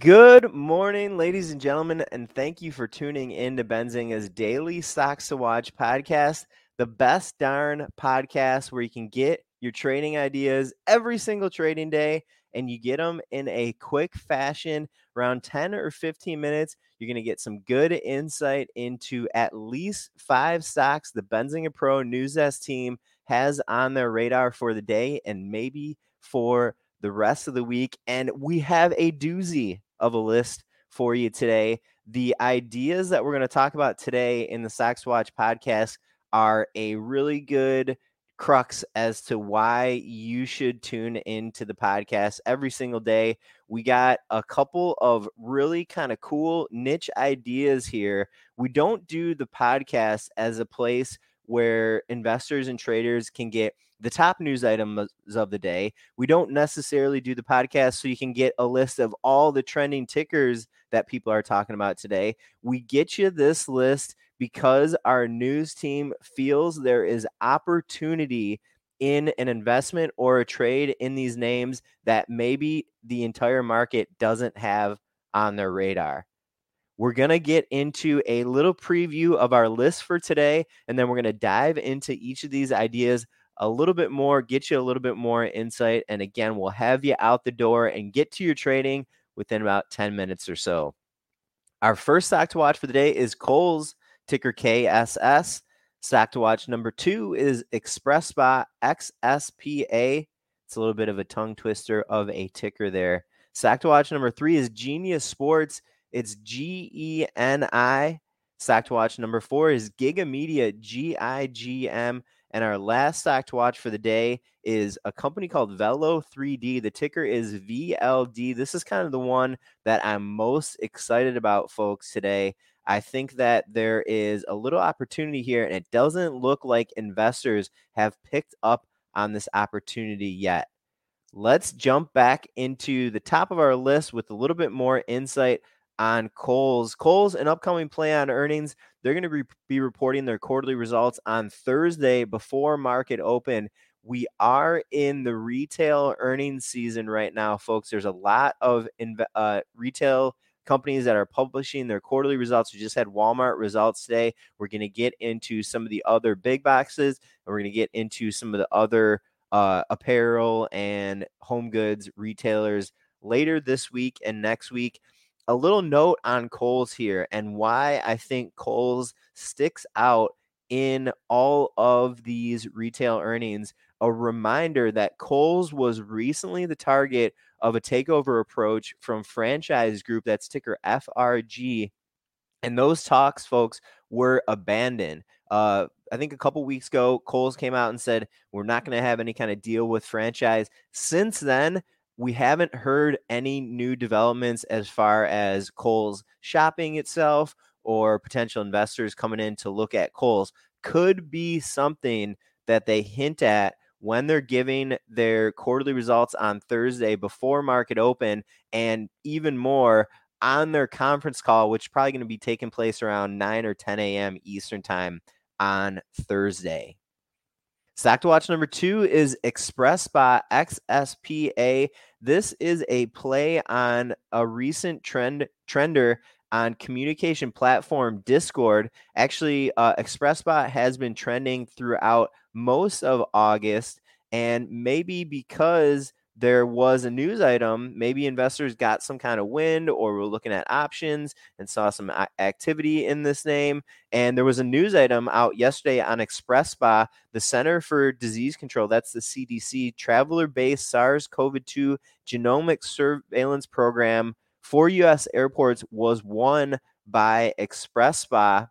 Good morning, ladies and gentlemen, and thank you for tuning in to Benzinga's Daily Stocks to Watch podcast, the best darn podcast where you can get your trading ideas every single trading day, and you get them in a quick fashion, around 10 or 15 minutes. You're going to get some good insight into at least 5 stocks the Benzinga Pro News Desk team has on their radar for the day and maybe for the rest of the week. And we have a doozy of a list for you today. The ideas that we're going to talk about today in the Stocks Watch podcast are a really good crux as to why you should tune into the podcast every single day. We got a couple of really kind of cool niche ideas here. We don't do the podcast as a place where investors and traders can get the top news items of the day. We don't necessarily do the podcast so you can get a list of all the trending tickers that people are talking about today. We get you this list because our news team feels there is opportunity in an investment or a trade in these names that maybe the entire market doesn't have on their radar. We're going to get into a little preview of our list for today, and then we're going to dive into each of these ideas a little bit more, get you a little bit more insight. And again, we'll have you out the door and get to your trading within about 10 minutes or so. Our first stock to watch for the day is Kohl's, ticker KSS. Stock to watch number 2 is XpresSpa, XSPA. It's a little bit of a tongue twister of a ticker there. Stock to watch number 3 is Genius Sports. It's GENI. Stock to watch number 4 is Gigamedia, GIGM. And our last stock to watch for the day is a company called Velo 3D. The ticker is VLD. This is kind of the one that I'm most excited about, folks, today. I think that there is a little opportunity here, and it doesn't look like investors have picked up on this opportunity yet. Let's jump back into the top of our list with a little bit more insight on Kohl's. Kohl's, an upcoming play on earnings. They're going to be reporting their quarterly results on Thursday before market open. We are in the retail earnings season right now, folks. There's a lot of retail companies that are publishing their quarterly results. We just had Walmart results today. We're going to get into some of the other big boxes, and we're going to get into some of the other apparel and home goods retailers later this week and next week. A little note on Kohl's here and why I think Kohl's sticks out in all of these retail earnings. A reminder that Kohl's was recently the target of a takeover approach from Franchise Group, that's ticker FRG. And those talks, folks, were abandoned. I think a couple weeks ago, Kohl's came out and said, we're not going to have any kind of deal with franchise. Since then, we haven't heard any new developments as far as Kohl's shopping itself or potential investors coming in to look at Kohl's. Could be something that they hint at when they're giving their quarterly results on Thursday before market open, and even more on their conference call, which is probably going to be taking place around 9 or 10 a.m. Eastern time on Thursday. Stock to watch number 2 is XpresSpa, XSPA. This is a play on a recent trender on communication platform Discord. Actually, XpresSpa has been trending throughout most of August, and maybe because there was a news item, maybe investors got some kind of wind or were looking at options and saw some activity in this name. And there was a news item out yesterday on XpresSpa, the Center for Disease Control, that's the CDC, traveler-based SARS-CoV-2 genomic surveillance program for U.S. airports was won by XpresSpa.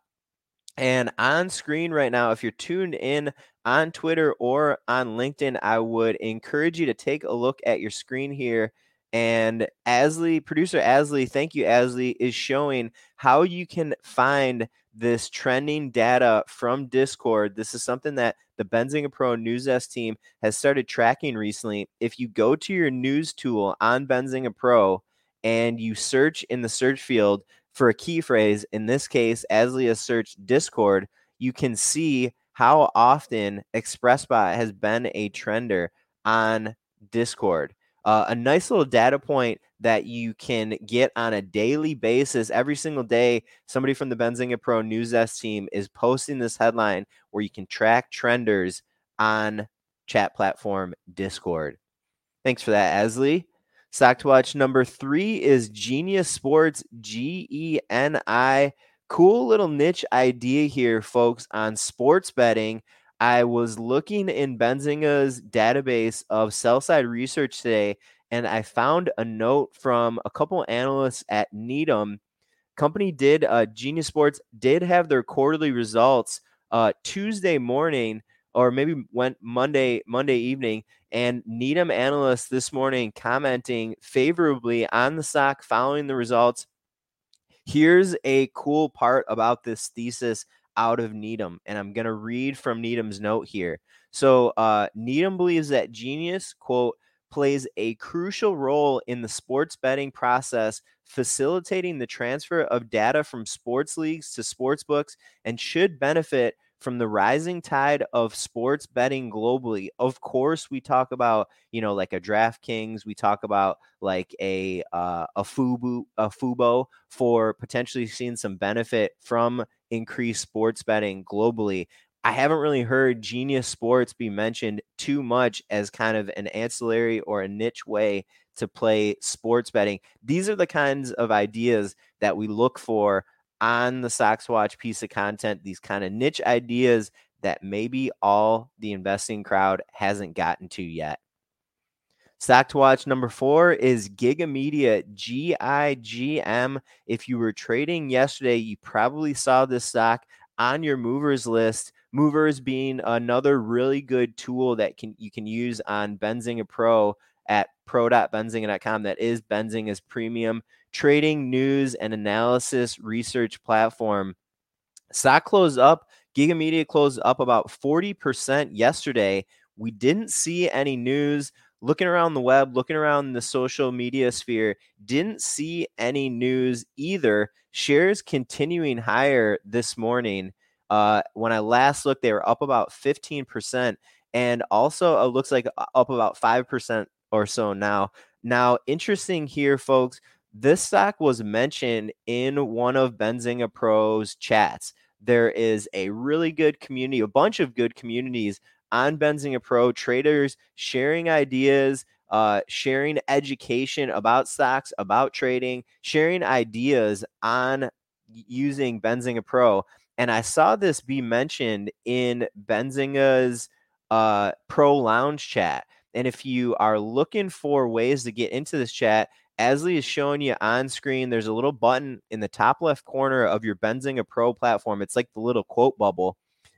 And on screen right now, if you're tuned in on Twitter or on LinkedIn, I would encourage you to take a look at your screen here. And Asley, producer Asley, thank you, Asley, is showing how you can find this trending data from Discord. This is something that the Benzinga Pro News Desk team has started tracking recently. If you go to your news tool on Benzinga Pro and you search in the search field for a key phrase, in this case, Asley has searched Discord, you can see how often XpresSpa has been a trender on Discord. A nice little data point that you can get on a daily basis. Every single day, somebody from the Benzinga Pro News Desk team is posting this headline where you can track trenders on chat platform Discord. Thanks for that, Asley. Stock to watch number 3 is Genius Sports, GENI. Cool little niche idea here, folks, on sports betting. I was looking in Benzinga's database of sell-side research today, and I found a note from a couple analysts at Needham. Company did, Genius Sports did have their quarterly results Tuesday morning, or maybe went Monday evening, and Needham analysts this morning commenting favorably on the stock following the results. Here's a cool part about this thesis out of Needham, and I'm going to read from Needham's note here. So Needham believes that Genius, quote, plays a crucial role in the sports betting process, facilitating the transfer of data from sports leagues to sports books, and should benefit from the rising tide of sports betting globally. Of course, we talk about, you know, like a DraftKings, we talk about like a Fubo for potentially seeing some benefit from increased sports betting globally. I haven't really heard Genius Sports be mentioned too much as kind of an ancillary or a niche way to play sports betting. These are the kinds of ideas that we look for on the Sox Watch piece of content, these kind of niche ideas that maybe all the investing crowd hasn't gotten to yet. Stock to watch number 4 is Gigamedia, GIGM. If you were trading yesterday, you probably saw this stock on your movers list. Movers being another really good tool that you can use on Benzinga Pro at pro.benzinga.com. That is Benzinga's premium trading, news, and analysis research platform. Stock closed up. Gigamedia closed up about 40% yesterday. We didn't see any news. Looking around the web, looking around the social media sphere, didn't see any news either. Shares continuing higher this morning. When I last looked, they were up about 15%. And also, it looks like up about 5% or so now. Now, interesting here, folks, this stock was mentioned in one of Benzinga Pro's chats. There is a really good community, a bunch of good communities on Benzinga Pro, traders sharing ideas, sharing education about stocks, about trading, sharing ideas on using Benzinga Pro. And I saw this be mentioned in Benzinga's Pro Lounge chat. And if you are looking for ways to get into this chat, Asley is showing you on screen, there's a little button in the top left corner of your Benzinga Pro platform. It's like the little quote bubble.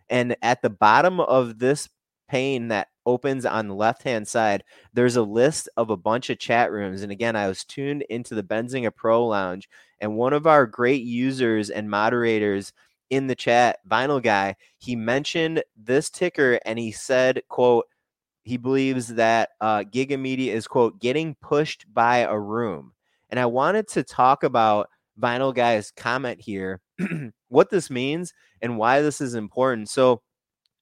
And at the bottom of this pane that opens on the left-hand side, there's a list of a bunch of chat rooms. And again, I was tuned into the Benzinga Pro Lounge, and one of our great users and moderators in the chat, Vinyl Guy, he mentioned this ticker and he said, quote, he believes that Gigamedia is, quote, getting pushed by a room. And I wanted to talk about Vinyl Guy's comment here, what this means and why this is important. So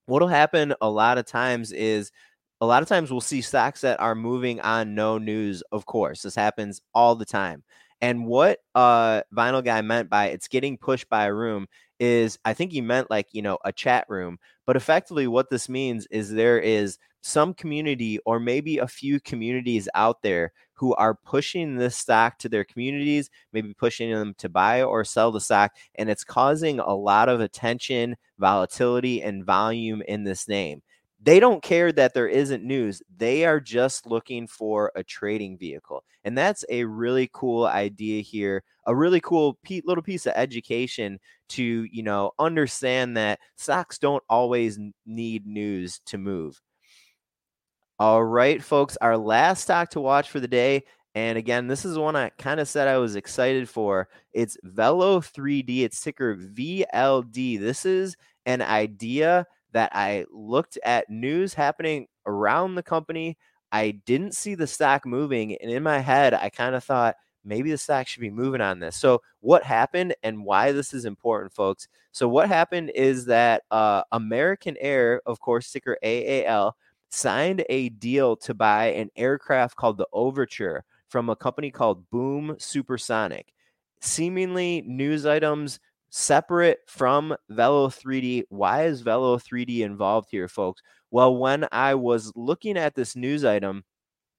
what'll happen a lot of times is we'll see stocks that are moving on no news. Of course, this happens all the time. And what Vinyl Guy meant by it's getting pushed by a room is I think he meant like, you know, a chat room. But effectively what this means is there is some community or maybe a few communities out there who are pushing this stock to their communities, maybe pushing them to buy or sell the stock. And it's causing a lot of attention, volatility, and volume in this name. They don't care that there isn't news. They are just looking for a trading vehicle. And that's a really cool idea here, a really cool little piece of education to, you know, understand that stocks don't always need news to move. All right, folks, our last stock to watch for the day. And again, this is one I kind of said I was excited for. It's Velo 3D. It's ticker VLD. This is an idea that I looked at news happening around the company. I didn't see the stock moving. And in my head, I kind of thought maybe the stock should be moving on this. So what happened and why this is important, folks? So what happened is that American Air, of course, ticker AAL, signed a deal to buy an aircraft called the Overture from a company called Boom Supersonic. Seemingly news items separate from Velo 3D. Why is Velo 3D involved here, folks? Well, when I was looking at this news item,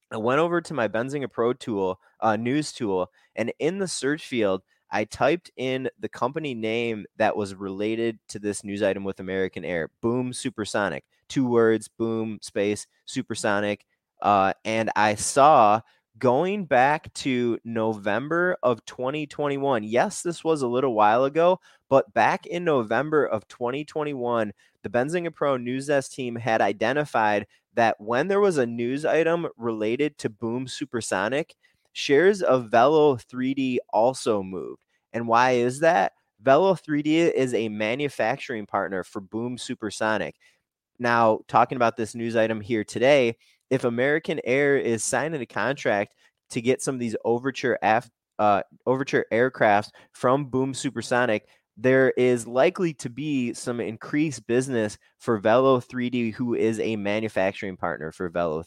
I went over to my Benzinga Pro tool, news tool, and in the search field, I typed in the company name that was related to this news item with American Air, Boom Supersonic. 2 words, Boom, space, Supersonic. And I saw, going back to November of 2021, yes, this was a little while ago, but back in November of 2021, the Benzinga Pro News Desk team had identified that when there was a news item related to Boom Supersonic, shares of Velo 3D also moved. And why is that? Velo 3D is a manufacturing partner for Boom Supersonic. Now, talking about this news item here today, if American Air is signing a contract to get some of these Overture aircrafts from Boom Supersonic, there is likely to be some increased business for Velo 3D, who is a manufacturing partner for Boom.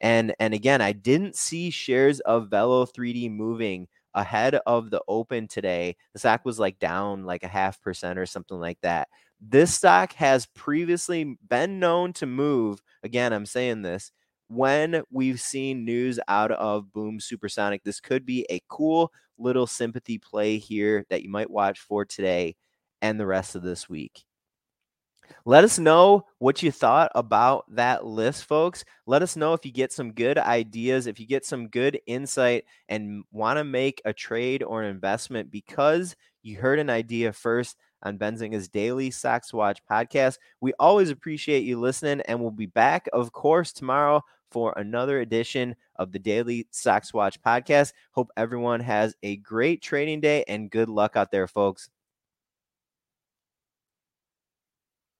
And again, I didn't see shares of Velo 3D moving ahead of the open today. The stock was like down like 0.5% or something like that. This stock has previously been known to move. Again, I'm saying this when we've seen news out of Boom Supersonic. This could be a cool little sympathy play here that you might watch for today and the rest of this week. Let us know what you thought about that list, folks. Let us know if you get some good ideas, if you get some good insight and want to make a trade or an investment because you heard an idea first on Benzinga's Daily Stocks Watch podcast. We always appreciate you listening, and we'll be back, of course, tomorrow for another edition of the Daily Stocks Watch podcast. Hope everyone has a great trading day, and good luck out there, folks.